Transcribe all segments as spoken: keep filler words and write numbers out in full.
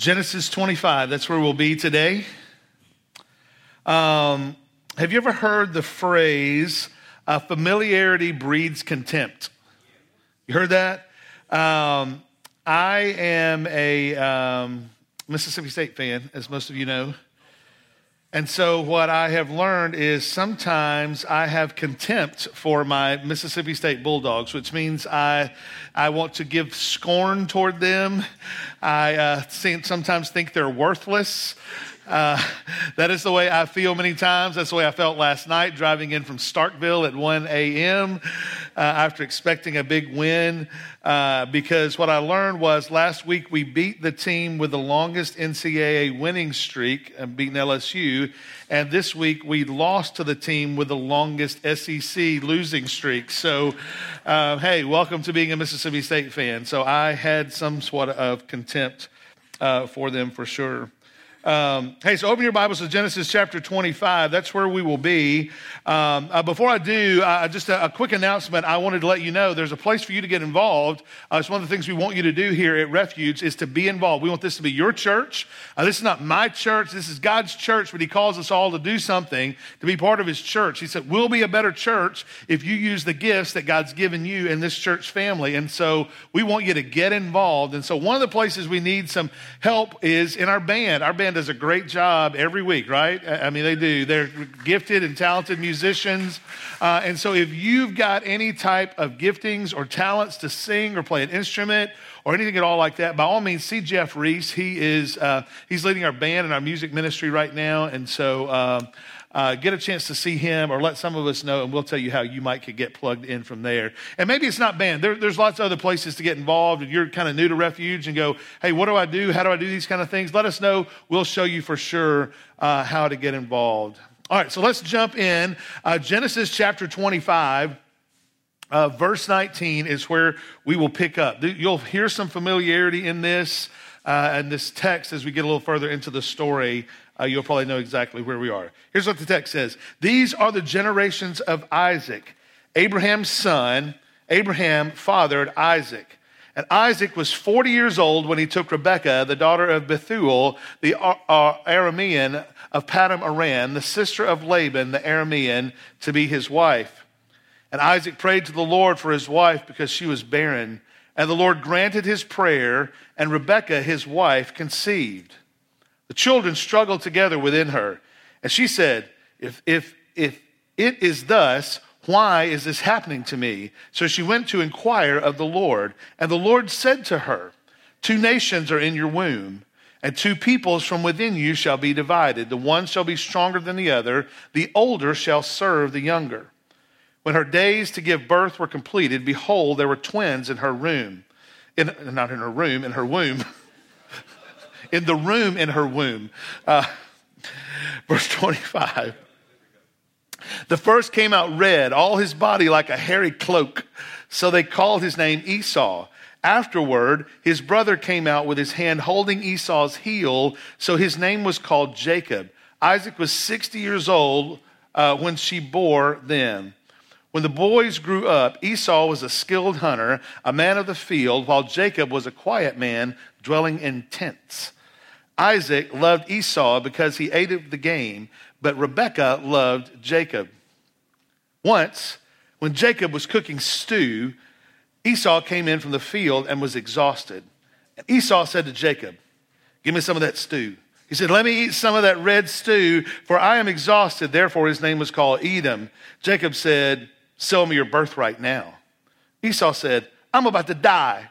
Genesis twenty-five, that's where we'll be today. Um, have you ever heard the phrase, uh, familiarity breeds contempt? You heard that? Um, I am a um, Mississippi State fan, as most of you know. And so what I have learned is sometimes I have contempt for my Mississippi State Bulldogs, which means I I want to give scorn toward them. I uh, sometimes think they're worthless. Uh, that is the way I feel many times. That's the way I felt last night driving in from Starkville at one a.m. Uh, after expecting a big win uh, because what I learned was last week we beat the team with the longest N C double A winning streak and beating L S U, and this week we lost to the team with the longest S E C losing streak. So, uh, hey, welcome to being a Mississippi State fan. So I had some sort of contempt uh, for them for sure. Um, hey, so open your Bibles to Genesis chapter twenty-five. That's where we will be. Um, uh, before I do, uh, just a, a quick announcement. I wanted to let you know there's a place for you to get involved. Uh, it's one of the things we want you to do here at Refuge is to be involved. We want this to be your church. Uh, this is not my church. This is God's church, but he calls us all to do something, to be part of his church. He said, we'll be a better church if you use the gifts that God's given you in this church family. And so we want you to get involved. And so one of the places we need some help is in our band. Our band does a great job every week, right? I mean, they do. They're gifted and talented musicians. Uh, and so if you've got any type of giftings or talents to sing or play an instrument or anything at all like that, by all means, see Jeff Reese. He is, uh, he's leading our band and our music ministry right now. And so um, uh, get a chance to see him or let some of us know, and we'll tell you how you might could get plugged in from there. And maybe it's not band. There, there's lots of other places to get involved. If you're kind of new to Refuge and go, hey, what do I do? How do I do these kind of things? Let us know. We'll show you for sure uh, how to get involved. All right, so let's jump in. Uh, Genesis chapter twenty-five. Uh, verse nineteen is where we will pick up. You'll hear some familiarity in this uh, and this text as we get a little further into the story. Uh, you'll probably know exactly where we are. Here's what the text says. These are the generations of Isaac, Abraham's son. Abraham fathered Isaac. And Isaac was forty years old when he took Rebekah, the daughter of Bethuel, the Aramean of Paddan-aram, the sister of Laban, the Aramean, to be his wife. And Isaac prayed to the Lord for his wife because she was barren. And the Lord granted his prayer, and Rebekah, his wife, conceived. The children struggled together within her. And she said, if, if, if it is thus, why is this happening to me? So she went to inquire of the Lord. And the Lord said to her, two nations are in your womb, and two peoples from within you shall be divided. The one shall be stronger than the other. The older shall serve the younger. When her days to give birth were completed, behold, there were twins in her room. In, not in her room, in her womb. in the room in her womb. Uh, verse twenty-five. The first came out red, all his body like a hairy cloak. So they called his name Esau. Afterward, his brother came out with his hand holding Esau's heel. So his name was called Jacob. Isaac was sixty years old uh, when she bore them. When the boys grew up, Esau was a skilled hunter, a man of the field, while Jacob was a quiet man dwelling in tents. Isaac loved Esau because he ate of the game, but Rebekah loved Jacob. Once, when Jacob was cooking stew, Esau came in from the field and was exhausted. And Esau said to Jacob, "Give me some of that stew." He said, "Let me eat some of that red stew, for I am exhausted." Therefore, his name was called Edom. Jacob said, "Sell me your birthright now." Esau said, "I'm about to die.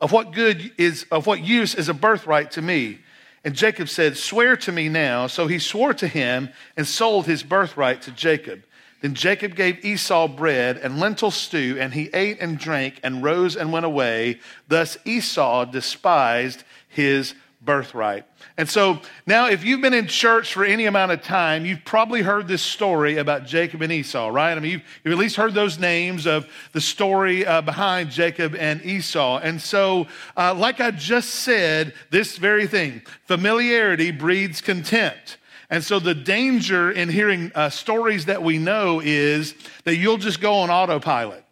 Of what good is of what use is a birthright to me?" And Jacob said, "Swear to me now." So he swore to him and sold his birthright to Jacob. Then Jacob gave Esau bread and lentil stew, and he ate and drank and rose and went away. Thus Esau despised his birthright. And so now if you've been in church for any amount of time, you've probably heard this story about Jacob and Esau, right? I mean, you've, you've at least heard those names of the story uh, behind Jacob and Esau. And so uh, like I just said, this very thing, familiarity breeds contempt. And so the danger in hearing uh, stories that we know is that you'll just go on autopilot.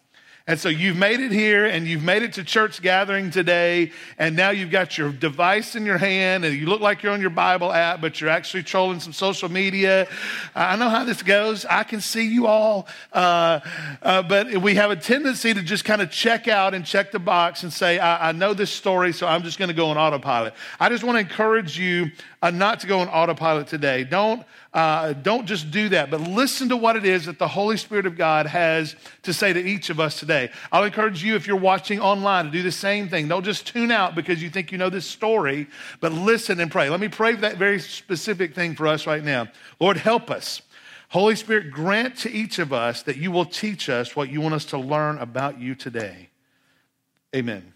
And so you've made it here and you've made it to church gathering today, and now you've got your device in your hand and you look like you're on your Bible app, but you're actually trolling some social media. I know how this goes. I can see you all. Uh, uh, but we have a tendency to just kind of check out and check the box and say, I, I know this story, so I'm just going to go on autopilot. I just want to encourage you uh, not to go on autopilot today. Don't Uh, don't just do that, but listen to what it is that the Holy Spirit of God has to say to each of us today. I'll encourage you, if you're watching online, to do the same thing. Don't just tune out because you think you know this story, but listen and pray. Let me pray that very specific thing for us right now. Lord, help us. Holy Spirit, grant to each of us that you will teach us what you want us to learn about you today. Amen.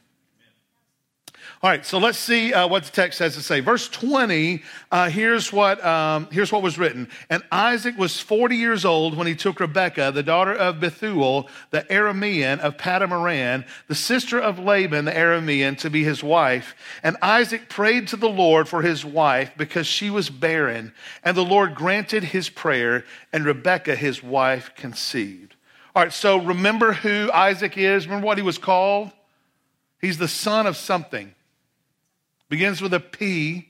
All right, so let's see uh, what the text has to say. Verse twenty, uh, here's what um, here's what was written. And Isaac was forty years old when he took Rebekah, the daughter of Bethuel, the Aramean of Paddan-aram, the sister of Laban, the Aramean, to be his wife. And Isaac prayed to the Lord for his wife because she was barren. And the Lord granted his prayer, and Rebekah, his wife, conceived. All right, so remember who Isaac is. Remember what he was called? He's the son of something. Begins with a P.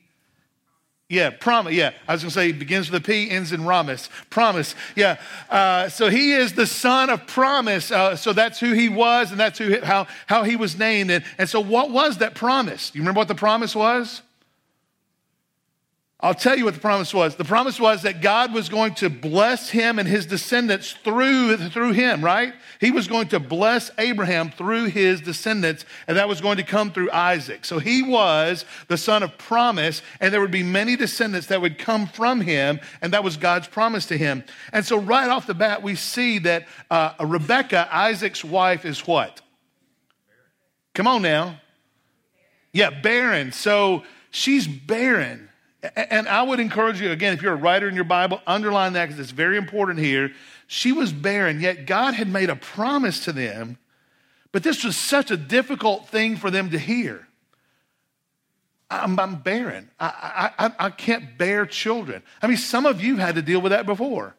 Yeah, promise. Yeah, I was going to say begins with a P, ends in Ramis. Promise. Yeah. Uh, so he is the son of promise. Uh, so that's who he was, and that's who how how he was named. And, and so what was that promise? You remember what the promise was? I'll tell you what the promise was. The promise was that God was going to bless him and his descendants through, through him, right? He was going to bless Abraham through his descendants, and that was going to come through Isaac. So he was the son of promise, and there would be many descendants that would come from him, and that was God's promise to him. And so right off the bat, we see that uh, Rebekah, Isaac's wife, is what? Come on now. Yeah, barren. So she's barren. And I would encourage you, again, if you're a writer in your Bible, underline that because it's very important here. She was barren, yet God had made a promise to them, but this was such a difficult thing for them to hear. I'm, I'm barren. I, I, I can't bear children. I mean, some of you had to deal with that before.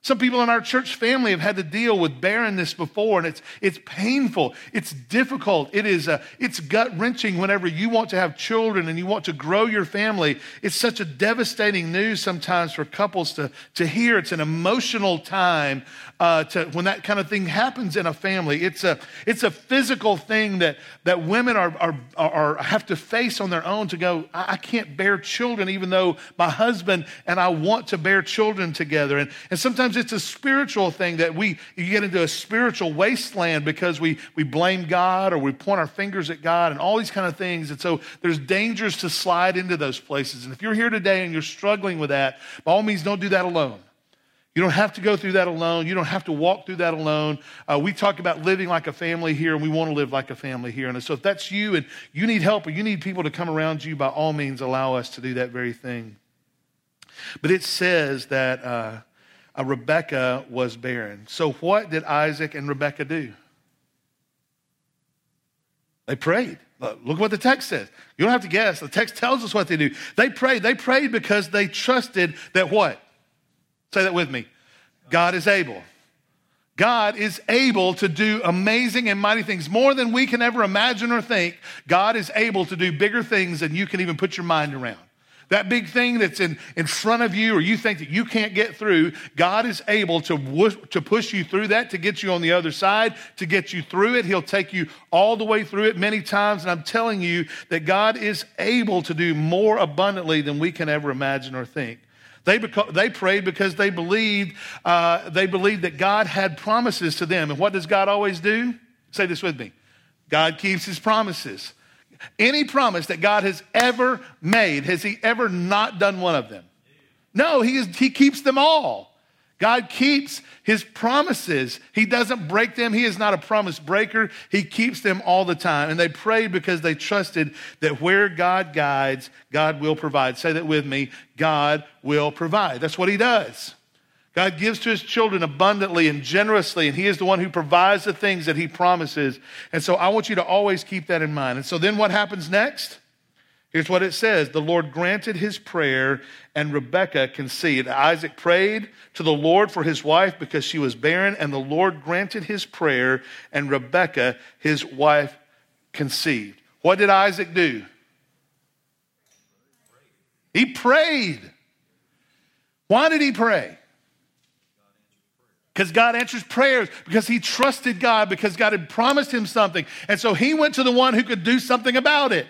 Some people in our church family have had to deal with barrenness before, and it's it's painful. It's difficult. It is a, it's gut-wrenching whenever you want to have children and you want to grow your family. It's such a devastating news sometimes for couples to, to hear. It's an emotional time uh, to when that kind of thing happens in a family. It's a it's a physical thing that that women are are, are have to face on their own to go, I, I can't bear children, even though my husband and I want to bear children together. And and sometimes it's a spiritual thing that we you get into a spiritual wasteland because we, we blame God or we point our fingers at God and all these kind of things. And so there's dangers to slide into those places. And if you're here today and you're struggling with that, by all means, don't do that alone. You don't have to go through that alone. You don't have to walk through that alone. Uh, we talk about living like a family here, and we want to live like a family here. And so if that's you and you need help or you need people to come around you, by all means, allow us to do that very thing. But it says that... Uh, Uh, Rebekah was barren. So what did Isaac and Rebekah do? They prayed. Look what the text says. You don't have to guess. The text tells us what they do. They prayed. They prayed because they trusted that what? Say that with me. God is able. God is able to do amazing and mighty things, more than we can ever imagine or think. God is able to do bigger things than you can even put your mind around. That big thing that's in, in front of you or you think that you can't get through, God is able to, whoosh, to push you through that, to get you on the other side, to get you through it. He'll take you all the way through it many times. And I'm telling you that God is able to do more abundantly than we can ever imagine or think. They, beca- they prayed because they believed, uh, they believed that God had promises to them. And what does God always do? Say this with me. God keeps his promises. Any promise that God has ever made, has he ever not done one of them? No, he is, he keeps them all. God keeps his promises. He doesn't break them. He is not a promise breaker. He keeps them all the time. And they prayed because they trusted that where God guides, God will provide. Say that with me. God will provide. That's what he does. God gives to his children abundantly and generously, and he is the one who provides the things that he promises. And so I want you to always keep that in mind. And so then what happens next? Here's what it says. The Lord granted his prayer, and Rebekah conceived. Isaac prayed to the Lord for his wife because she was barren, and the Lord granted his prayer, and Rebekah, his wife, conceived. What did Isaac do? He prayed. Why did he pray? Because God answers prayers, because he trusted God, because God had promised him something. And so he went to the one who could do something about it.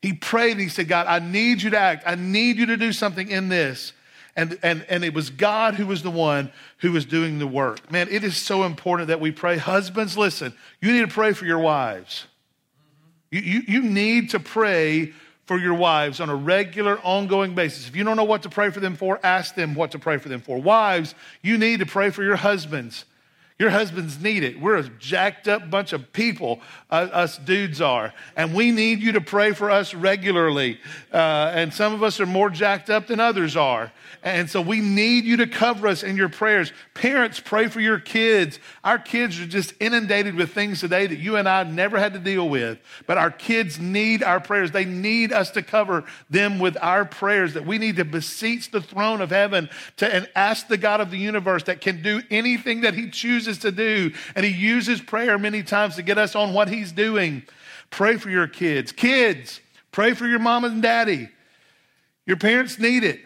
He prayed and he said, God, I need you to act. I need you to do something in this. And, and, and it was God who was the one who was doing the work. Man, it is so important that we pray. Husbands, listen, you need to pray for your wives. You, you, you need to pray for your wives on a regular, ongoing basis. If you don't know what to pray for them for, ask them what to pray for them for. Wives, you need to pray for your husbands. Your husbands need it. We're a jacked up bunch of people, uh, us dudes are. And we need you to pray for us regularly. Uh, and some of us are more jacked up than others are. And so we need you to cover us in your prayers. Parents, pray for your kids. Our kids are just inundated with things today that you and I never had to deal with. But our kids need our prayers. They need us to cover them with our prayers, that we need to beseech the throne of heaven to and ask the God of the universe that can do anything that he chooses to do, and he uses prayer many times to get us on what he's doing. Pray for your kids. Kids, pray for your mom and daddy. Your parents need it.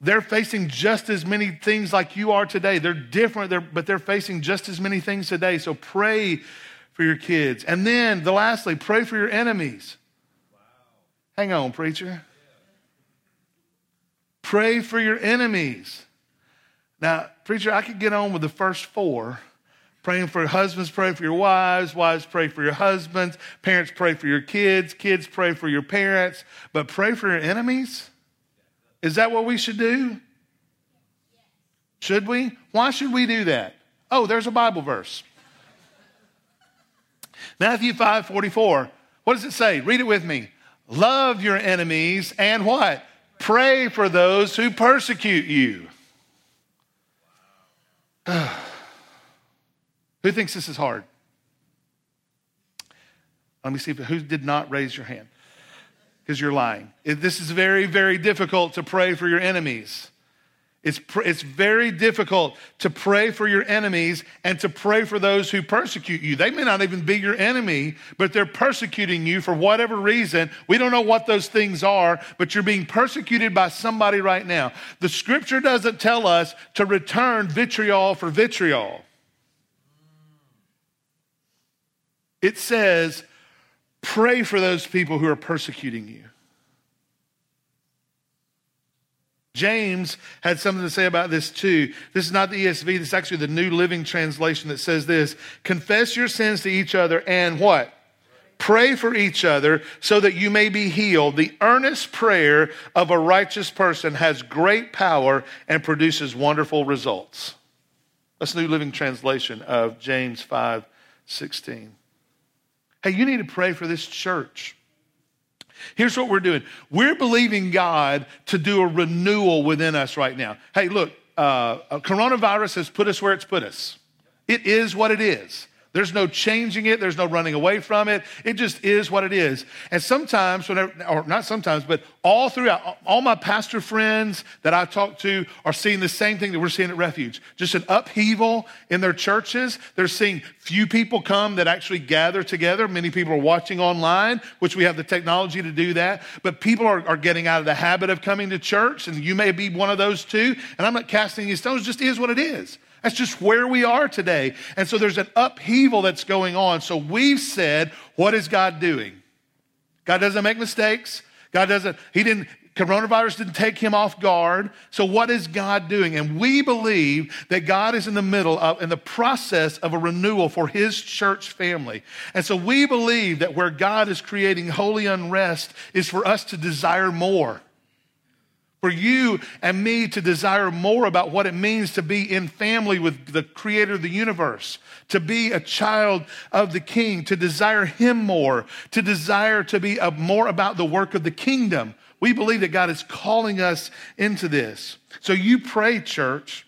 They're facing just as many things like you are today. They're different, they're, but they're facing just as many things today. So pray for your kids. And then, the lastly, pray for your enemies. Wow. Hang on, preacher. Yeah. Pray for your enemies. Now, preacher, I could get on with the first four. Praying for husbands, pray for your wives. Wives, pray for your husbands. Parents, pray for your kids. Kids, pray for your parents. But pray for your enemies? Is that what we should do? Should we? Why should we do that? Oh, there's a Bible verse. Matthew five forty-four. What does it say? Read it with me. Love your enemies and what? Pray for those who persecute you. Who thinks this is hard? Let me see if, who did not raise your hand, because you're lying. This is very, very difficult to pray for your enemies. It's, it's very difficult to pray for your enemies and to pray for those who persecute you. They may not even be your enemy, but they're persecuting you for whatever reason. We don't know what those things are, but you're being persecuted by somebody right now. The scripture doesn't tell us to return vitriol for vitriol. It says, pray for those people who are persecuting you. James had something to say about this too. This is not the E S V. This is actually the New Living Translation that says this. Confess your sins to each other and what? Pray for each other so that you may be healed. The earnest prayer of a righteous person has great power and produces wonderful results. That's the New Living Translation of James five sixteen. Hey, you need to pray for this church. Here's what we're doing. We're believing God to do a renewal within us right now. Hey, look, uh, coronavirus has put us where it's put us. It is what it is. There's no changing it. There's no running away from it. It just is what it is. And sometimes, whenever, or not sometimes, but all throughout, all my pastor friends that I talk to are seeing the same thing that we're seeing at Refuge. Just an upheaval in their churches. They're seeing few people come that actually gather together. Many people are watching online, which we have the technology to do that. But people are, are getting out of the habit of coming to church, and you may be one of those too. And I'm not casting any stones. It just is what it is. That's just where we are today. And so there's an upheaval that's going on. So we've said, what is God doing? God doesn't make mistakes. God doesn't, he didn't, coronavirus didn't take him off guard. So what is God doing? And we believe that God is in the middle of, in the process of a renewal for his church family. And so we believe that where God is creating holy unrest is for us to desire more. For you and me to desire more about what it means to be in family with the creator of the universe, to be a child of the king, to desire him more, to desire to be a, more about the work of the kingdom. We believe that God is calling us into this. So you pray, church.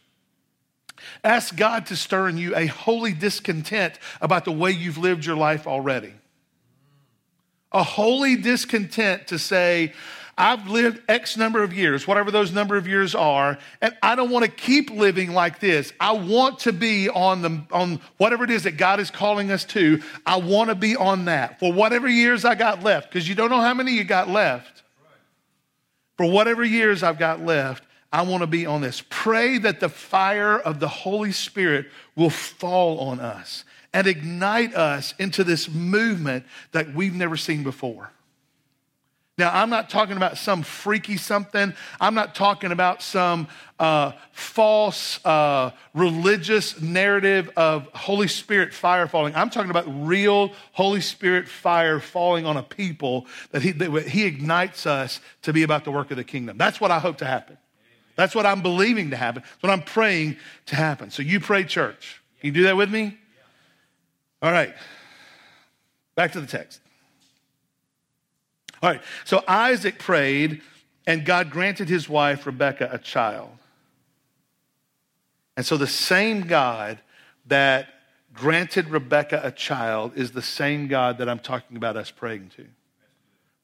Ask God to stir in you a holy discontent about the way you've lived your life already. a holy discontent to say, I've lived X number of years, whatever those number of years are, and I don't want to keep living like this. I want to be on the on whatever it is that God is calling us to. I want to be on that for whatever years I got left, because you don't know how many you got left. For whatever years I've got left, I want to be on this. Pray that the fire of the Holy Spirit will fall on us and ignite us into this movement that we've never seen before. Now, I'm not talking about some freaky something. I'm not talking about some uh, false uh, religious narrative of Holy Spirit fire falling. I'm talking about real Holy Spirit fire falling on a people that he, that he ignites us to be about the work of the kingdom. That's what I hope to happen. That's what I'm believing to happen. That's what I'm praying to happen. So you pray, church. Can you do that with me? All right. Back to the text. All right, so Isaac prayed, and God granted his wife, Rebekah, a child. And so the same God that granted Rebekah a child is the same God that I'm talking about us praying to.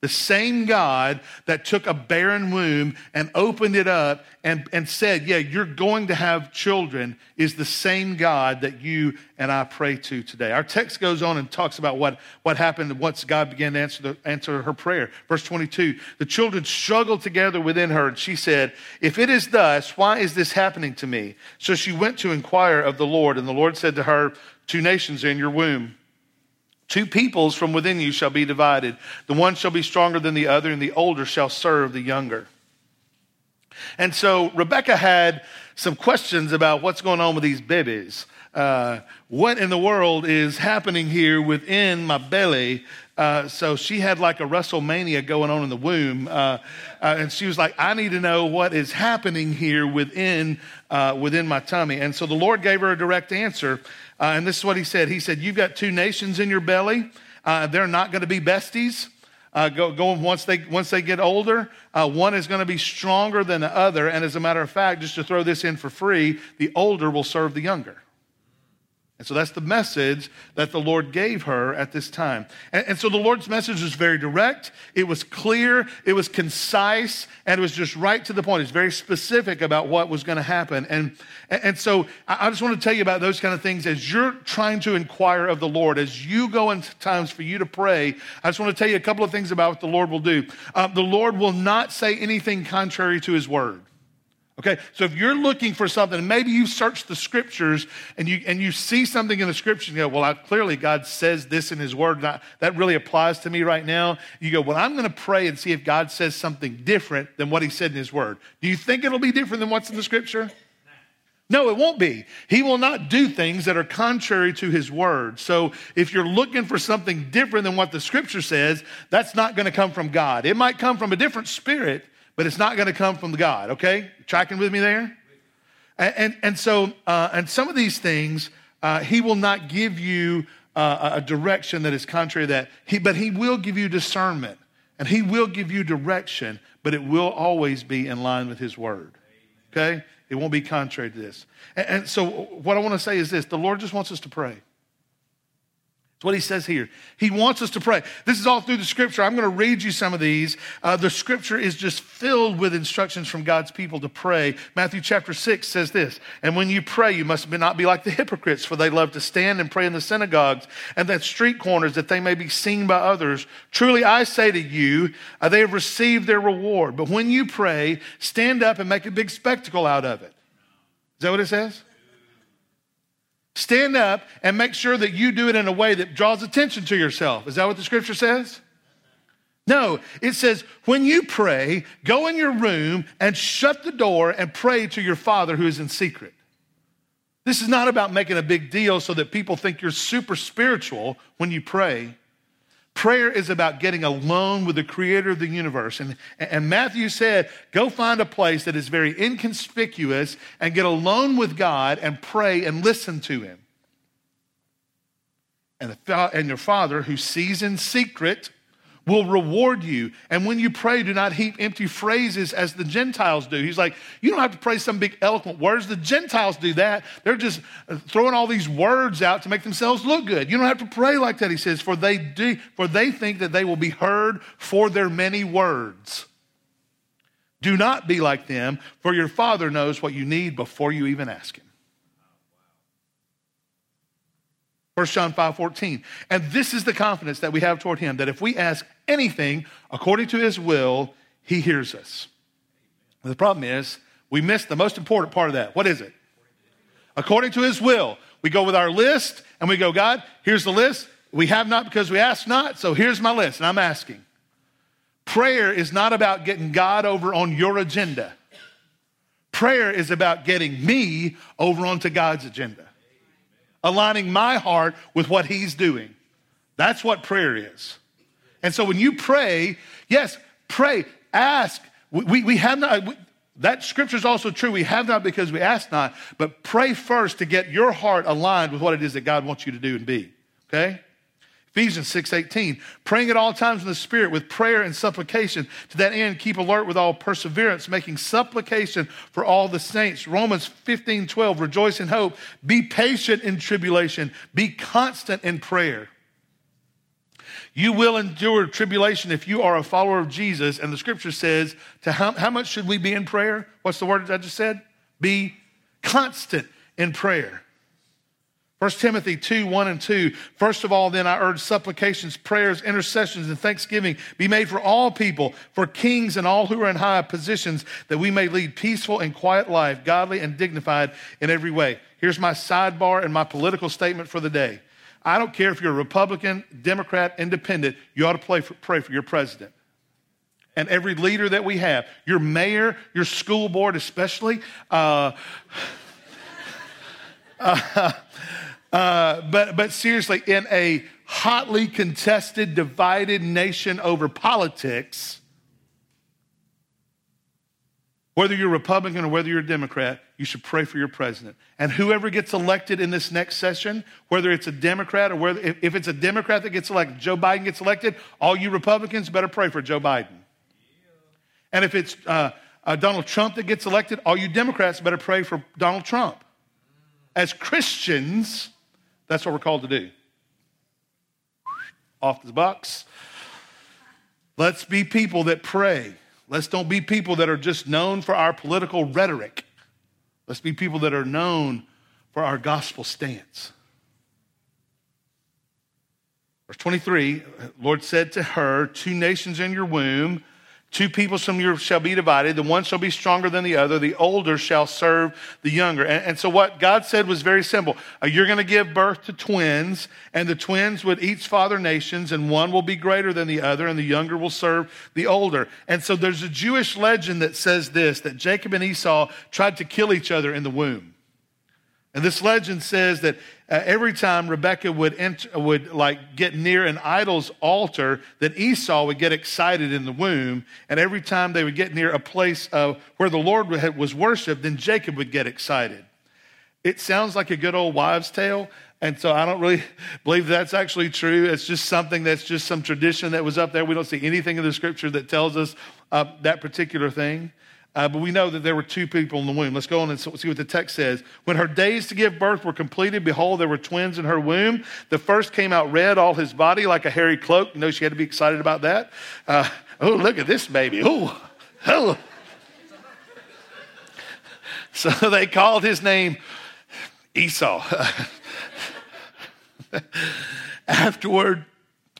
The same God that took a barren womb and opened it up and, and said, yeah, you're going to have children, is the same God that you and I pray to today. Our text goes on and talks about what, what happened once God began to answer, the, answer her prayer. Verse twenty-two, the children struggled together within her, and she said, if it is thus, why is this happening to me? So she went to inquire of the Lord, and the Lord said to her, two nations are in your womb. Two peoples from within you shall be divided. The one shall be stronger than the other, and the older shall serve the younger. And so Rebekah had some questions about what's going on with these babies. Uh, what in the world is happening here within my belly? Uh, so she had like a WrestleMania going on in the womb. Uh, uh, and she was like, I need to know what is happening here within uh, within my tummy. And so the Lord gave her a direct answer. Uh, and this is what he said. He said, you've got two nations in your belly. Uh, they're not going to be besties. Uh, go, go once they once they get older, uh, one is going to be stronger than the other. And as a matter of fact, just to throw this in for free, the older will serve the younger. And so that's the message that the Lord gave her at this time. And, and so the Lord's message was very direct. It was clear. It was concise. And it was just right to the point. It's very specific about what was going to happen. And, and so I just want to tell you about those kind of things as you're trying to inquire of the Lord, as you go into times for you to pray. I just want to tell you a couple of things about what the Lord will do. Uh, the Lord will not say anything contrary to his word. Okay, so if you're looking for something, maybe you search the scriptures and you and you see something in the scriptures, and you go, well, I, clearly God says this in his word, and I, that really applies to me right now. You go, well, I'm going to pray and see if God says something different than what he said in his word. Do you think it'll be different than what's in the scripture? No, it won't be. He will not do things that are contrary to his word. So if you're looking for something different than what the scripture says, that's not going to come from God. It might come from a different spirit, but it's not going to come from God, okay? Tracking with me there? And and, and so, uh, and some of these things, uh, he will not give you uh, a direction that is contrary to that, he, but he will give you discernment, and he will give you direction, but it will always be in line with his word, okay? It won't be contrary to this. And, and so what I want to say is this, the Lord just wants us to pray. That's what he says here. He wants us to pray. This is all through the scripture. I'm going to read you some of these. Uh, the scripture is just filled with instructions from God's people to pray. Matthew chapter six says this, and when you pray, you must not be like the hypocrites, for they love to stand and pray in the synagogues and at street corners that they may be seen by others. Truly, I say to you, uh, they have received their reward. But when you pray, stand up and make a big spectacle out of it. Is that what it says? Stand up and make sure that you do it in a way that draws attention to yourself. Is that what the scripture says? No, it says, when you pray, go in your room and shut the door and pray to your Father who is in secret. This is not about making a big deal so that people think you're super spiritual when you pray. Prayer is about getting alone with the creator of the universe. And, and Matthew said, go find a place that is very inconspicuous and get alone with God and pray and listen to him. And, the, and your Father who sees in secret will reward you. And when you pray, do not heap empty phrases as the Gentiles do. He's like, you don't have to pray some big eloquent words. The Gentiles do that. They're just throwing all these words out to make themselves look good. You don't have to pray like that, he says, for they do, for they think that they will be heard for their many words. Do not be like them, for your Father knows what you need before you even ask him. First John five fourteen. And this is the confidence that we have toward him, that if we ask anything according to his will, he hears us. The problem is we miss the most important part of that. What is it? According to his will. We go with our list and we go, God, here's the list. We have not because we ask not, so here's my list and I'm asking. Prayer is not about getting God over on your agenda. Prayer is about getting me over onto God's agenda. Aligning my heart with what he's doing. That's what prayer is. And so when you pray, yes, pray, ask. We, we, we have not, we, that scripture is also true. We have not because we ask not, but pray first to get your heart aligned with what it is that God wants you to do and be, okay? Ephesians six eighteen, praying at all times in the Spirit with prayer and supplication. To that end, keep alert with all perseverance, making supplication for all the saints. Romans fifteen twelve, rejoice in hope. Be patient in tribulation. Be constant in prayer. You will endure tribulation if you are a follower of Jesus. And the scripture says, to how, how much should we be in prayer? What's the word I just said? Be constant in prayer. First Timothy two, one and two, first of all, then I urge supplications, prayers, intercessions, and thanksgiving be made for all people, for kings and all who are in high positions, that we may lead peaceful and quiet life, godly and dignified in every way. Here's my sidebar and my political statement for the day. I don't care if you're a Republican, Democrat, Independent, you ought to pray for, pray for your president. And every leader that we have, your mayor, your school board especially, uh, uh Uh, but but seriously, in a hotly contested, divided nation over politics, whether you're Republican or whether you're a Democrat, you should pray for your president. And whoever gets elected in this next session, whether it's a Democrat or whether if, if it's a Democrat that gets elected, Joe Biden gets elected, all you Republicans better pray for Joe Biden. Yeah. And if it's uh, uh, Donald Trump that gets elected, all you Democrats better pray for Donald Trump. As Christians, that's what we're called to do. Off the box. Let's be people that pray. Let's don't be people that are just known for our political rhetoric. Let's be people that are known for our gospel stance. Verse twenty-three, Lord said to her, two nations in your womb, two peoples from you shall be divided. The one shall be stronger than the other. The older shall serve the younger. And, and so what God said was very simple. Uh, you're going to give birth to twins, and the twins would each father nations, and one will be greater than the other, and the younger will serve the older. And so there's a Jewish legend that says this, that Jacob and Esau tried to kill each other in the womb. And this legend says that uh, every time Rebekah would ent- would like get near an idol's altar, that Esau would get excited in the womb. And every time they would get near a place uh, where the Lord was worshipped, then Jacob would get excited. It sounds like a good old wives' tale. And so I don't really believe that's actually true. It's just something that's just some tradition that was up there. We don't see anything in the scripture that tells us uh, that particular thing. Uh, but we know that there were two people in the womb. Let's go on and see what the text says. When her days to give birth were completed, behold, there were twins in her womb. The first came out red, all his body, like a hairy cloak. You know, she had to be excited about that. Uh, oh, look at this baby. Oh, oh. So they called his name Esau. Afterward,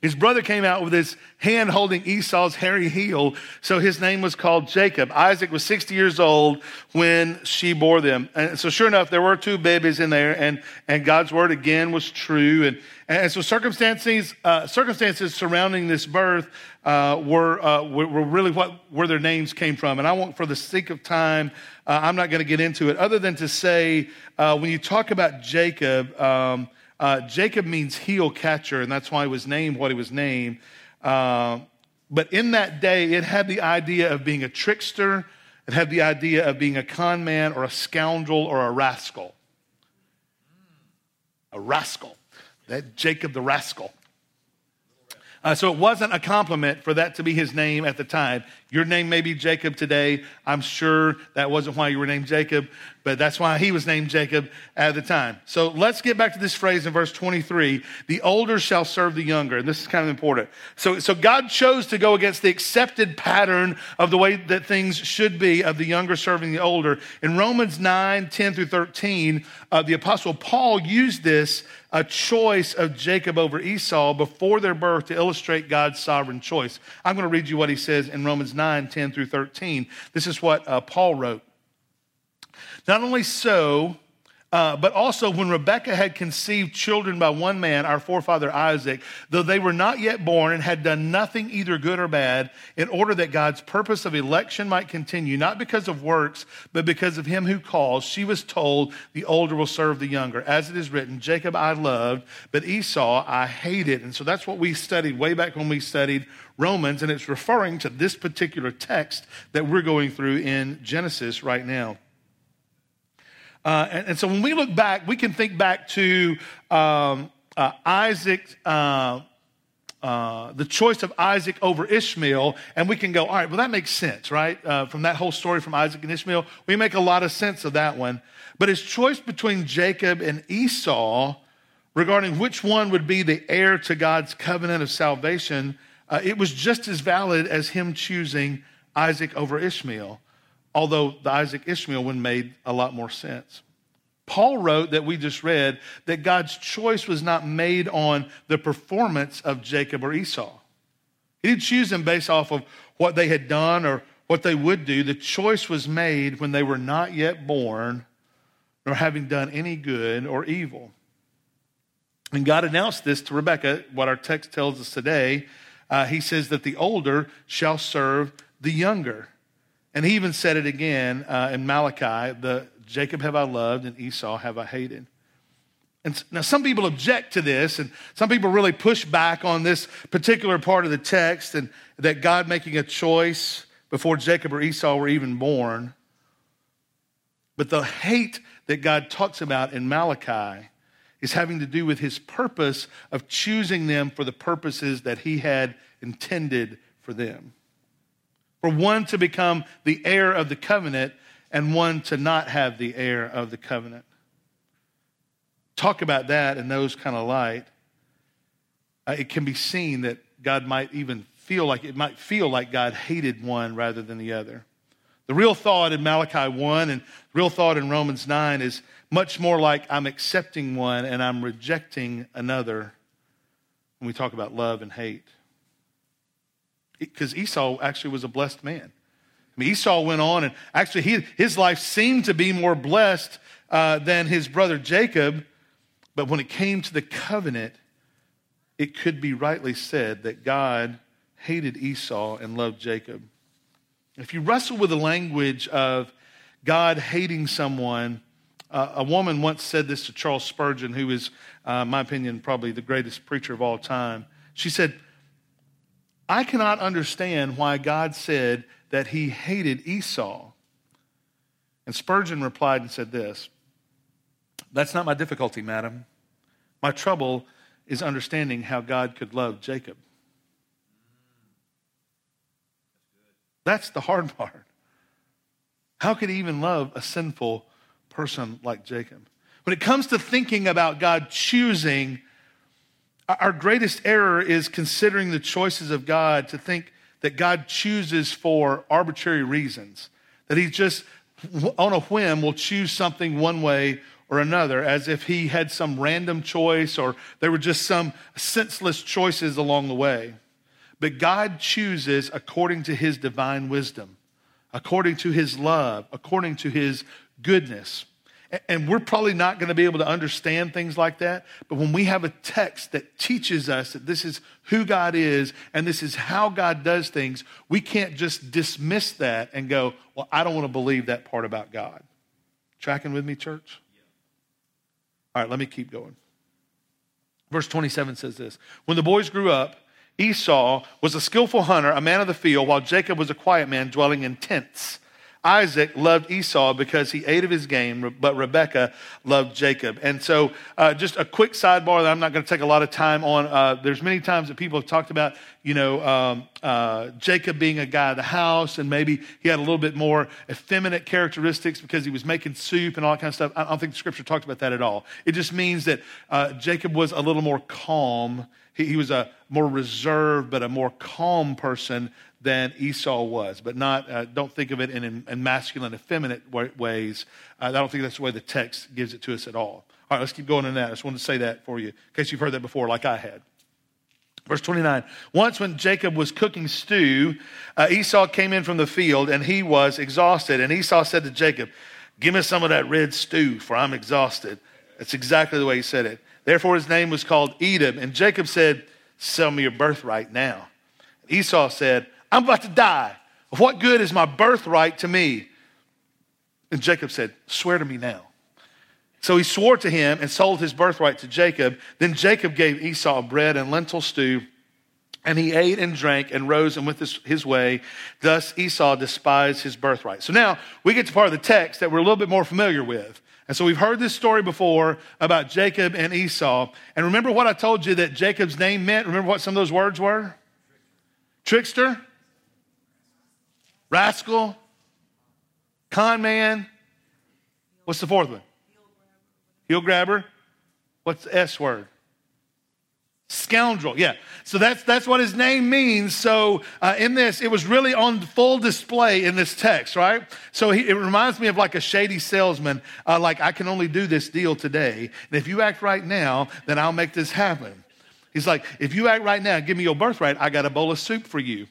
his brother came out with his hand holding Esau's hairy heel, so his name was called Jacob. Isaac was sixty years old when she bore them. And so sure enough, there were two babies in there, and, and God's word again was true. And, and so circumstances uh, circumstances surrounding this birth uh, were, uh, were were really what where their names came from. And I won't, for the sake of time, uh, I'm not going to get into it, other than to say uh, when you talk about Jacob, um, Uh, Jacob means heel catcher, and that's why he was named what he was named. Uh, but in that day, it had the idea of being a trickster. It had the idea of being a con man or a scoundrel or a rascal. A rascal. That Jacob the rascal. Uh, so it wasn't a compliment for that to be his name at the time. Your name may be Jacob today. I'm sure that wasn't why you were named Jacob, but that's why he was named Jacob at the time. So let's get back to this phrase in verse twenty-three, the older shall serve the younger. And this is kind of important. So, so God chose to go against the accepted pattern of the way that things should be, of the younger serving the older. In Romans nine, ten through thirteen, uh, the apostle Paul used this a choice of Jacob over Esau before their birth to illustrate God's sovereign choice. I'm going to read you what he says in Romans nine, ten through thirteen. This is what uh, Paul wrote. Not only so, uh, but also when Rebekah had conceived children by one man, our forefather Isaac, though they were not yet born and had done nothing either good or bad, in order that God's purpose of election might continue, not because of works, but because of him who calls, she was told, the older will serve the younger. As it is written, Jacob I loved, but Esau I hated. And so that's what we studied way back when we studied Romans, and it's referring to this particular text that we're going through in Genesis right now. Uh, and, and so when we look back, we can think back to um, uh, Isaac, uh, uh, the choice of Isaac over Ishmael, and we can go, all right, well, that makes sense, right? Uh, from that whole story from Isaac and Ishmael, we make a lot of sense of that one. But his choice between Jacob and Esau regarding which one would be the heir to God's covenant of salvation, uh, it was just as valid as him choosing Isaac over Ishmael. Although the Isaac-Ishmael one made a lot more sense. Paul wrote that we just read that God's choice was not made on the performance of Jacob or Esau. He didn't choose them based off of what they had done or what they would do. The choice was made when they were not yet born, nor having done any good or evil. And God announced this to Rebekah, what our text tells us today. Uh, he says that the older shall serve the younger. And he even said it again uh, in Malachi, the Jacob have I loved and Esau have I hated. And now some people object to this, and some people really push back on this particular part of the text and that God making a choice before Jacob or Esau were even born. But the hate that God talks about in Malachi is having to do with his purpose of choosing them for the purposes that he had intended for them. For one to become the heir of the covenant and one to not have the heir of the covenant. Talk about that in those kind of light. Uh, it can be seen that God might even feel like, it might feel like God hated one rather than the other. The real thought in Malachi one and the real thought in Romans nine is much more like I'm accepting one and I'm rejecting another when we talk about love and hate. Because Esau actually was a blessed man. I mean, Esau went on and actually he, his life seemed to be more blessed uh, than his brother Jacob. But when it came to the covenant, it could be rightly said that God hated Esau and loved Jacob. If you wrestle with the language of God hating someone, uh, a woman once said this to Charles Spurgeon, who is, uh, in my opinion, probably the greatest preacher of all time. She said, I cannot understand why God said that he hated Esau. And Spurgeon replied and said this, that's not my difficulty, madam. My trouble is understanding how God could love Jacob. That's the hard part. How could he even love a sinful person like Jacob? When it comes to thinking about God choosing, our greatest error is considering the choices of God to think that God chooses for arbitrary reasons, that he just on a whim will choose something one way or another, as if he had some random choice or there were just some senseless choices along the way. But God chooses according to his divine wisdom, according to his love, according to his goodness. And we're probably not going to be able to understand things like that. But when we have a text that teaches us that this is who God is and this is how God does things, we can't just dismiss that and go, well, I don't want to believe that part about God. Tracking with me, church? Yeah. All right, let me keep going. Verse twenty-seven says this. When the boys grew up, Esau was a skillful hunter, a man of the field, while Jacob was a quiet man dwelling in tents. Isaac loved Esau because he ate of his game, but Rebekah loved Jacob. And so uh, just a quick sidebar that I'm not going to take a lot of time on. Uh, there's many times that people have talked about, you know, um, uh, Jacob being a guy of the house, and maybe he had a little bit more effeminate characteristics because he was making soup and all that kind of stuff. I don't think the scripture talked about that at all. It just means that uh, Jacob was a little more calm. He, he was a more reserved, but a more calm person than Esau was, but not. Uh, don't think of it in, in, in masculine, effeminate w- ways. Uh, I don't think that's the way the text gives it to us at all. All right, let's keep going on that. I just wanted to say that for you, in case you've heard that before, like I had. Verse twenty-nine, once when Jacob was cooking stew, uh, Esau came in from the field, and he was exhausted. And Esau said to Jacob, give me some of that red stew, for I'm exhausted. That's exactly the way he said it. Therefore his name was called Edom. And Jacob said, sell me your birthright now. Esau said, I'm about to die. What good is my birthright to me? And Jacob said, swear to me now. So he swore to him and sold his birthright to Jacob. Then Jacob gave Esau bread and lentil stew, and he ate and drank and rose and went his, his way. Thus Esau despised his birthright. So now we get to part of the text that we're a little bit more familiar with. And so we've heard this story before about Jacob and Esau. And remember what I told you that Jacob's name meant? Remember what some of those words were? Trickster, rascal, con man. What's the fourth one? Heel grabber. What's the S word? Scoundrel. Yeah. So that's that's what his name means. So uh, in this, it was really on full display in this text, right? So he, it reminds me of like a shady salesman. Uh, like I can only do this deal today, and if you act right now, then I'll make this happen. He's like, if you act right now, give me your birthright. I got a bowl of soup for you.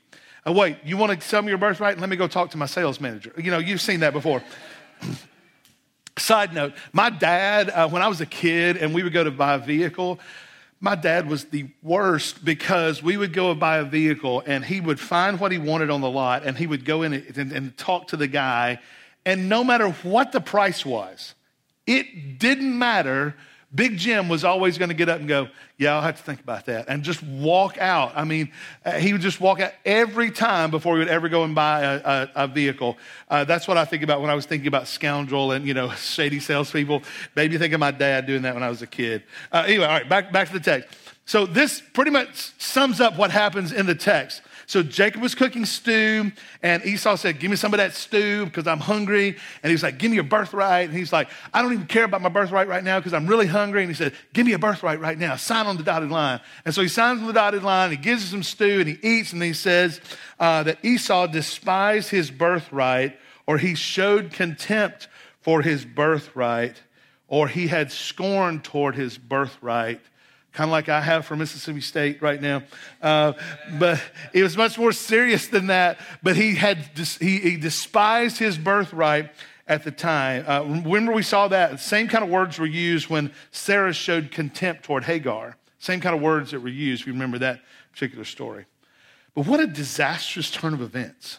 Oh, wait, you want to sell me your birthright? Let me go talk to my sales manager. You know, you've seen that before. Side note, my dad, uh, when I was a kid and we would go to buy a vehicle, my dad was the worst because we would go and buy a vehicle and he would find what he wanted on the lot and he would go in and, and talk to the guy. And no matter what the price was, it didn't matter. Big Jim was always going to get up and go, yeah, I'll have to think about that, and just walk out. I mean, uh, he would just walk out every time before he would ever go and buy a, a, a vehicle. Uh, that's what I think about when I was thinking about scoundrel and, you know, shady salespeople. Made me think of my dad doing that when I was a kid. Uh, anyway, all right, back, back to the text. So this pretty much sums up what happens in the text. So Jacob was cooking stew, and Esau said, give me some of that stew because I'm hungry. And he was like, give me your birthright. And he's like, I don't even care about my birthright right now because I'm really hungry. And he said, give me a birthright right now. Sign on the dotted line. And so he signs on the dotted line. He gives him some stew, and he eats. And he says uh, that Esau despised his birthright, or he showed contempt for his birthright, or he had scorn toward his birthright. Kind of like I have for Mississippi State right now. Uh, but it was much more serious than that. But he had he, he despised his birthright at the time. Uh, remember we saw that? The same kind of words were used when Sarah showed contempt toward Hagar. Same kind of words that were used, if you remember that particular story. But what a disastrous turn of events.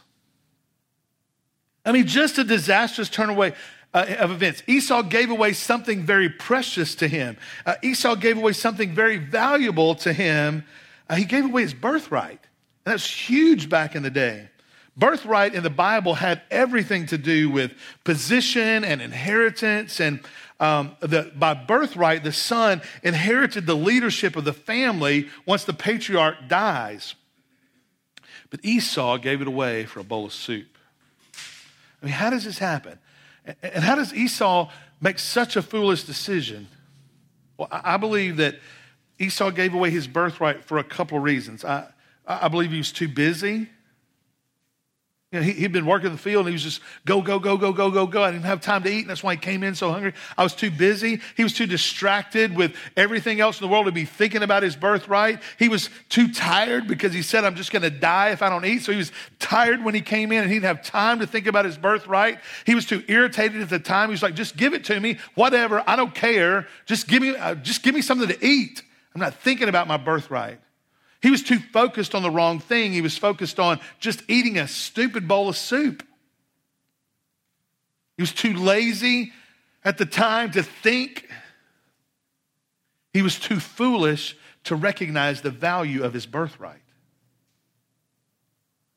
I mean, just a disastrous turn away. Uh, of events. Esau gave away something very precious to him. Uh, Esau gave away something very valuable to him. Uh, he gave away his birthright. And that's huge back in the day. Birthright in the Bible had everything to do with position and inheritance. And um, the, by birthright, the son inherited the leadership of the family once the patriarch dies. But Esau gave it away for a bowl of soup. I mean, how does this happen? And how does Esau make such a foolish decision? Well, I believe that Esau gave away his birthright for a couple of reasons. I, I believe he was too busy. You know, he, he'd been working in the field, and he was just go, go, go, go, go, go, go. I didn't have time to eat, and that's why he came in so hungry. I was too busy. He was too distracted with everything else in the world to be thinking about his birthright. He was too tired because he said, I'm just going to die if I don't eat. So he was tired when he came in, and he didn't have time to think about his birthright. He was too irritated at the time. He was like, just give it to me, whatever, I don't care. Just give me, uh, just give me something to eat. I'm not thinking about my birthright. He was too focused on the wrong thing. He was focused on just eating a stupid bowl of soup. He was too lazy at the time to think. He was too foolish to recognize the value of his birthright.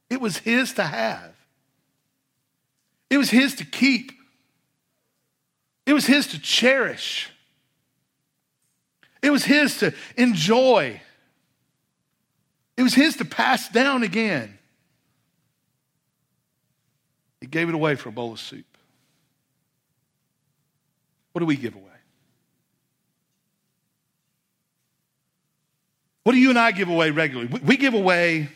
It was his to have. It was his to keep. It was his to cherish. It was his to enjoy. It was his to pass down again. He gave it away for a bowl of soup. What do we give away? What do you and I give away regularly? We give away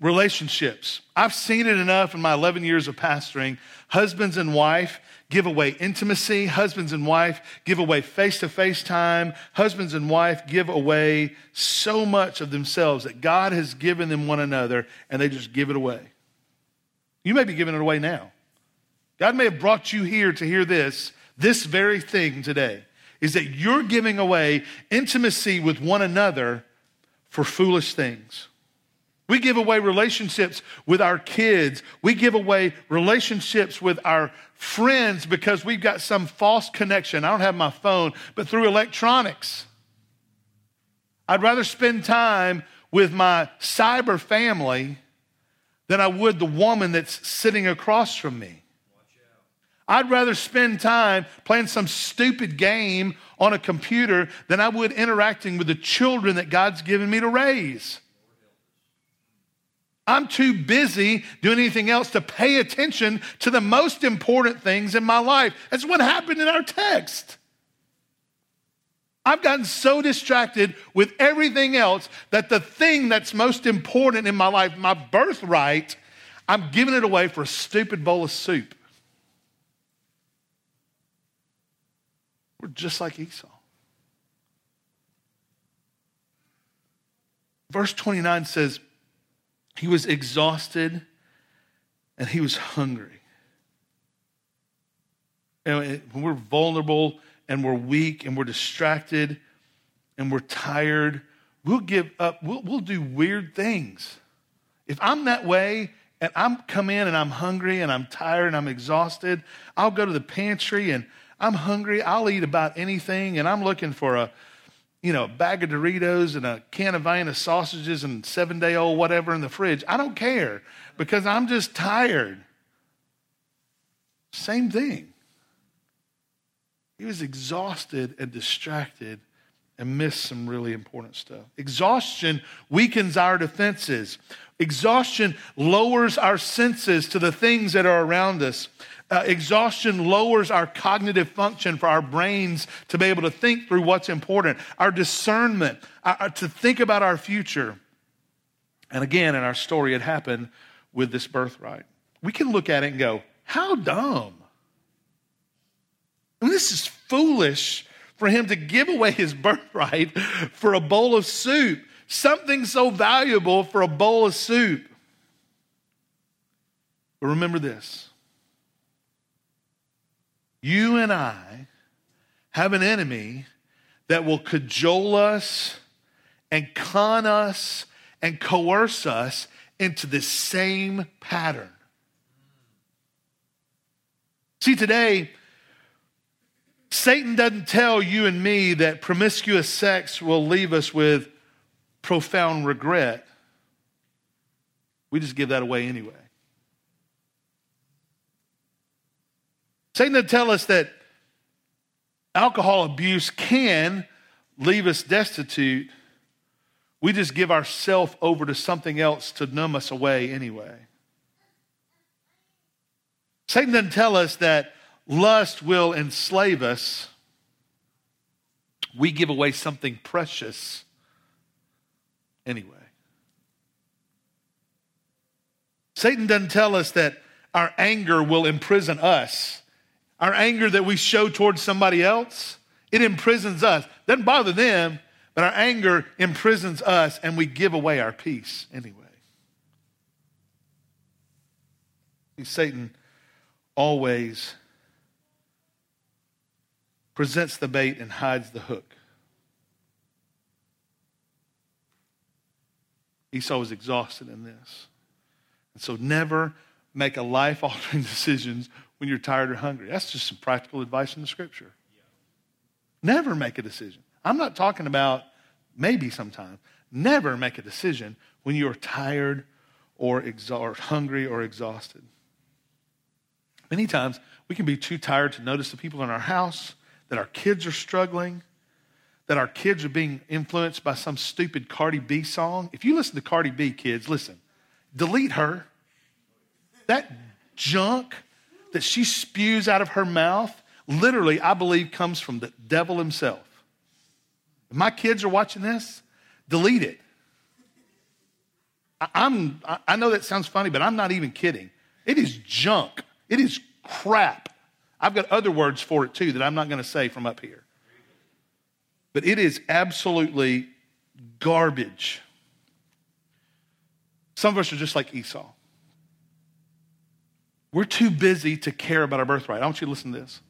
relationships. I've seen it enough in my eleven years of pastoring. Husbands and wife give away intimacy. Husbands and wife give away face-to-face time. Husbands and wife give away so much of themselves that God has given them one another, and they just give it away. You may be giving it away now. God may have brought you here to hear this, this very thing today, is that you're giving away intimacy with one another for foolish things. We give away relationships with our kids. We give away relationships with our friends because we've got some false connection. I don't have my phone, but through electronics. I'd rather spend time with my cyber family than I would the woman that's sitting across from me. I'd rather spend time playing some stupid game on a computer than I would interacting with the children that God's given me to raise. I'm too busy doing anything else to pay attention to the most important things in my life. That's what happened in our text. I've gotten so distracted with everything else that the thing that's most important in my life, my birthright, I'm giving it away for a stupid bowl of soup. We're just like Esau. Verse twenty-nine says, he was exhausted and he was hungry. And when we're vulnerable and we're weak and we're distracted and we're tired, we'll give up. We'll, we'll do weird things. If I'm that way and I'm come in and I'm hungry and I'm tired and I'm exhausted, I'll go to the pantry and I'm hungry. I'll eat about anything, and I'm looking for a, you know, a bag of Doritos and a can of Vienna sausages and seven-day-old whatever in the fridge. I don't care because I'm just tired. Same thing. He was exhausted and distracted and missed some really important stuff. Exhaustion weakens our defenses. Exhaustion lowers our senses to the things that are around us. Uh, exhaustion lowers our cognitive function for our brains to be able to think through what's important, our discernment, our, our, to think about our future. And again, in our story, it happened with this birthright. We can look at it and go, how dumb. I mean, this is foolish for him to give away his birthright for a bowl of soup, something so valuable for a bowl of soup. But remember this. You and I have an enemy that will cajole us and con us and coerce us into the same pattern. See, today, Satan doesn't tell you and me that promiscuous sex will leave us with profound regret. We just give that away anyway. Satan to tell us that alcohol abuse can leave us destitute. We just give ourselves over to something else to numb us away anyway. Satan doesn't tell us that lust will enslave us. We give away something precious anyway. Satan doesn't tell us that our anger will imprison us. Our anger that we show towards somebody else, it imprisons us. Doesn't bother them, but our anger imprisons us and we give away our peace anyway. Satan always presents the bait and hides the hook. Esau was exhausted in this. And so never make a life-altering decisions when you're tired or hungry. That's just some practical advice in the scripture. Yeah. Never make a decision. I'm not talking about maybe sometimes. Never make a decision when you're tired or, exa- or hungry or exhausted. Many times we can be too tired to notice the people in our house, that our kids are struggling, that our kids are being influenced by some stupid Cardi B song. If you listen to Cardi B, kids, listen, delete her. That junk that she spews out of her mouth, literally, I believe, comes from the devil himself. If my kids are watching this, delete it. I, I'm, I know that sounds funny, but I'm not even kidding. It is junk. It is crap. I've got other words for it too that I'm not going to say from up here. But it is absolutely garbage. Some of us are just like Esau. We're too busy to care about our birthright. I want you to listen to this.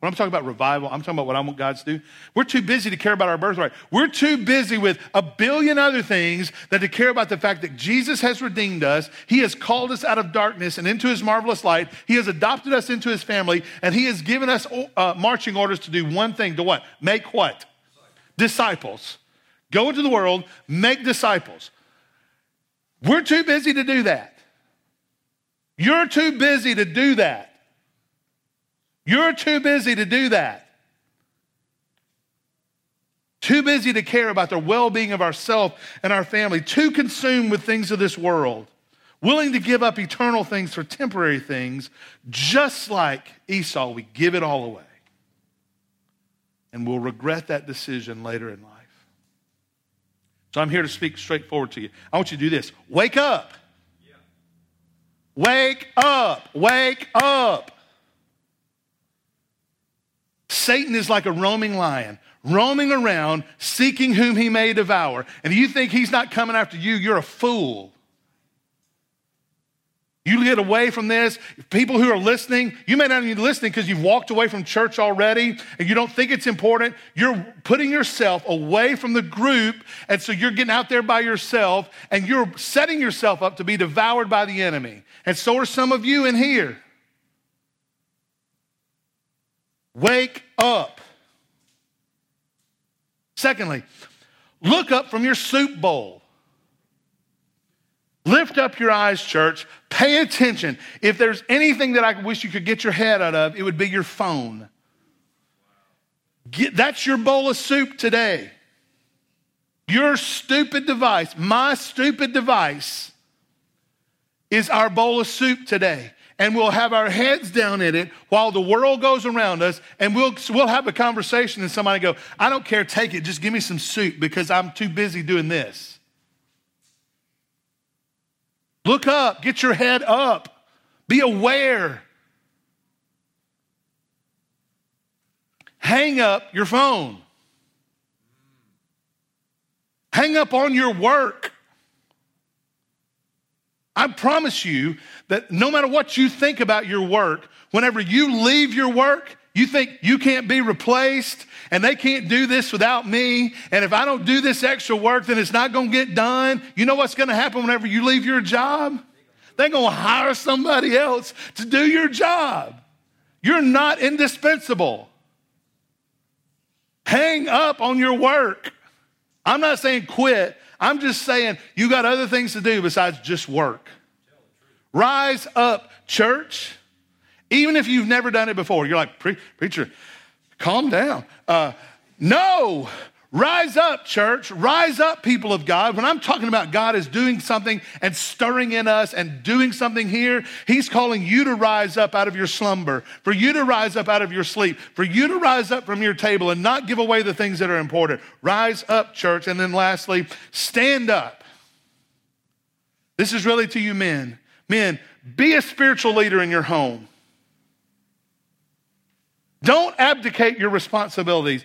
When I'm talking about revival, I'm talking about what I want God to do. We're too busy to care about our birthright. We're too busy with a billion other things than to care about the fact that Jesus has redeemed us. He has called us out of darkness and into his marvelous light. He has adopted us into his family, and he has given us uh, marching orders to do one thing, to what? Make what? Disciples. Go into the world, make disciples. We're too busy to do that. You're too busy to do that. You're too busy to do that. Too busy to care about the well-being of ourselves and our family. Too consumed with things of this world. Willing to give up eternal things for temporary things. Just like Esau, we give it all away. And we'll regret that decision later in life. So I'm here to speak straightforward to you. I want you to do this. Wake up. Yeah. Wake up. Wake up. Satan is like a roaming lion, roaming around, seeking whom he may devour. And if you think he's not coming after you, you're a fool. You get away from this. People who are listening, you may not even be listening because you've walked away from church already and you don't think it's important. You're putting yourself away from the group, and so you're getting out there by yourself, and you're setting yourself up to be devoured by the enemy. And so are some of you in here. Wake up. Secondly, look up from your soup bowl. Lift up your eyes, church. Pay attention. If there's anything that I wish you could get your head out of, it would be your phone. Get, that's your bowl of soup today. Your stupid device, my stupid device, is our bowl of soup today. And we'll have our heads down in it while the world goes around us, and we'll we'll have a conversation, and somebody go, I don't care, take it, just give me some soup because I'm too busy doing this. Look up, get your head up, be aware. Hang up your phone. Hang up on your work. I promise you that no matter what you think about your work, whenever you leave your work, you think you can't be replaced and they can't do this without me. And if I don't do this extra work, then it's not going to get done. You know what's going to happen whenever you leave your job? They're going to hire somebody else to do your job. You're not indispensable. Hang up on your work. I'm not saying quit. I'm just saying you got other things to do besides just work. Rise up, church. Even if you've never done it before, you're like, Pre- preacher, calm down. Uh, no, rise up, church. Rise up, people of God. When I'm talking about God is doing something and stirring in us and doing something here, he's calling you to rise up out of your slumber, for you to rise up out of your sleep, for you to rise up from your table and not give away the things that are important. Rise up, church. And then lastly, stand up. This is really to you men. Men, be a spiritual leader in your home. Don't abdicate your responsibilities.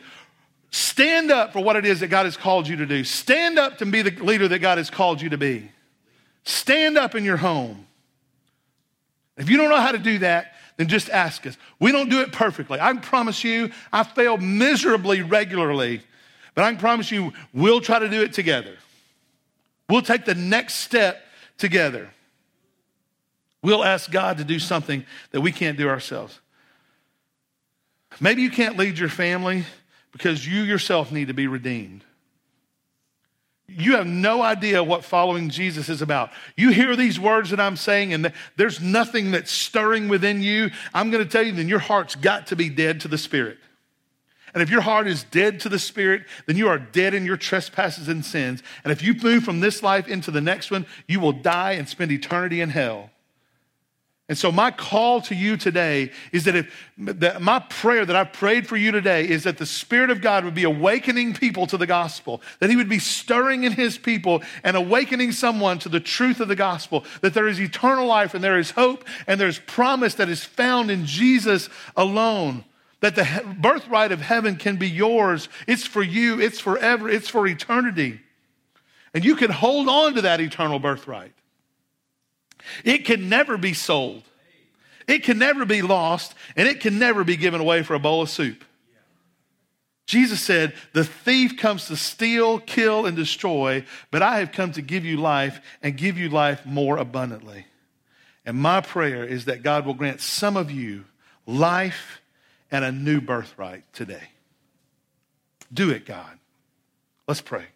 Stand up for what it is that God has called you to do. Stand up to be the leader that God has called you to be. Stand up in your home. If you don't know how to do that, then just ask us. We don't do it perfectly. I can promise you, I fail miserably regularly, but I can promise you, we'll try to do it together. We'll take the next step together. We'll ask God to do something that we can't do ourselves. Maybe you can't lead your family because you yourself need to be redeemed. You have no idea what following Jesus is about. You hear these words that I'm saying and there's nothing that's stirring within you. I'm going to tell you, then your heart's got to be dead to the Spirit. And if your heart is dead to the Spirit, then you are dead in your trespasses and sins. And if you move from this life into the next one, you will die and spend eternity in hell. And so my call to you today is that if that my prayer that I prayed for you today is that the Spirit of God would be awakening people to the gospel, that he would be stirring in his people and awakening someone to the truth of the gospel, that there is eternal life and there is hope and there's promise that is found in Jesus alone, that the he- birthright of heaven can be yours. It's for you. It's forever. It's for eternity. And you can hold on to that eternal birthright. It can never be sold. It can never be lost, and it can never be given away for a bowl of soup. Jesus said, the thief comes to steal, kill, and destroy, but I have come to give you life and give you life more abundantly. And my prayer is that God will grant some of you life and a new birthright today. Do it, God. Let's pray.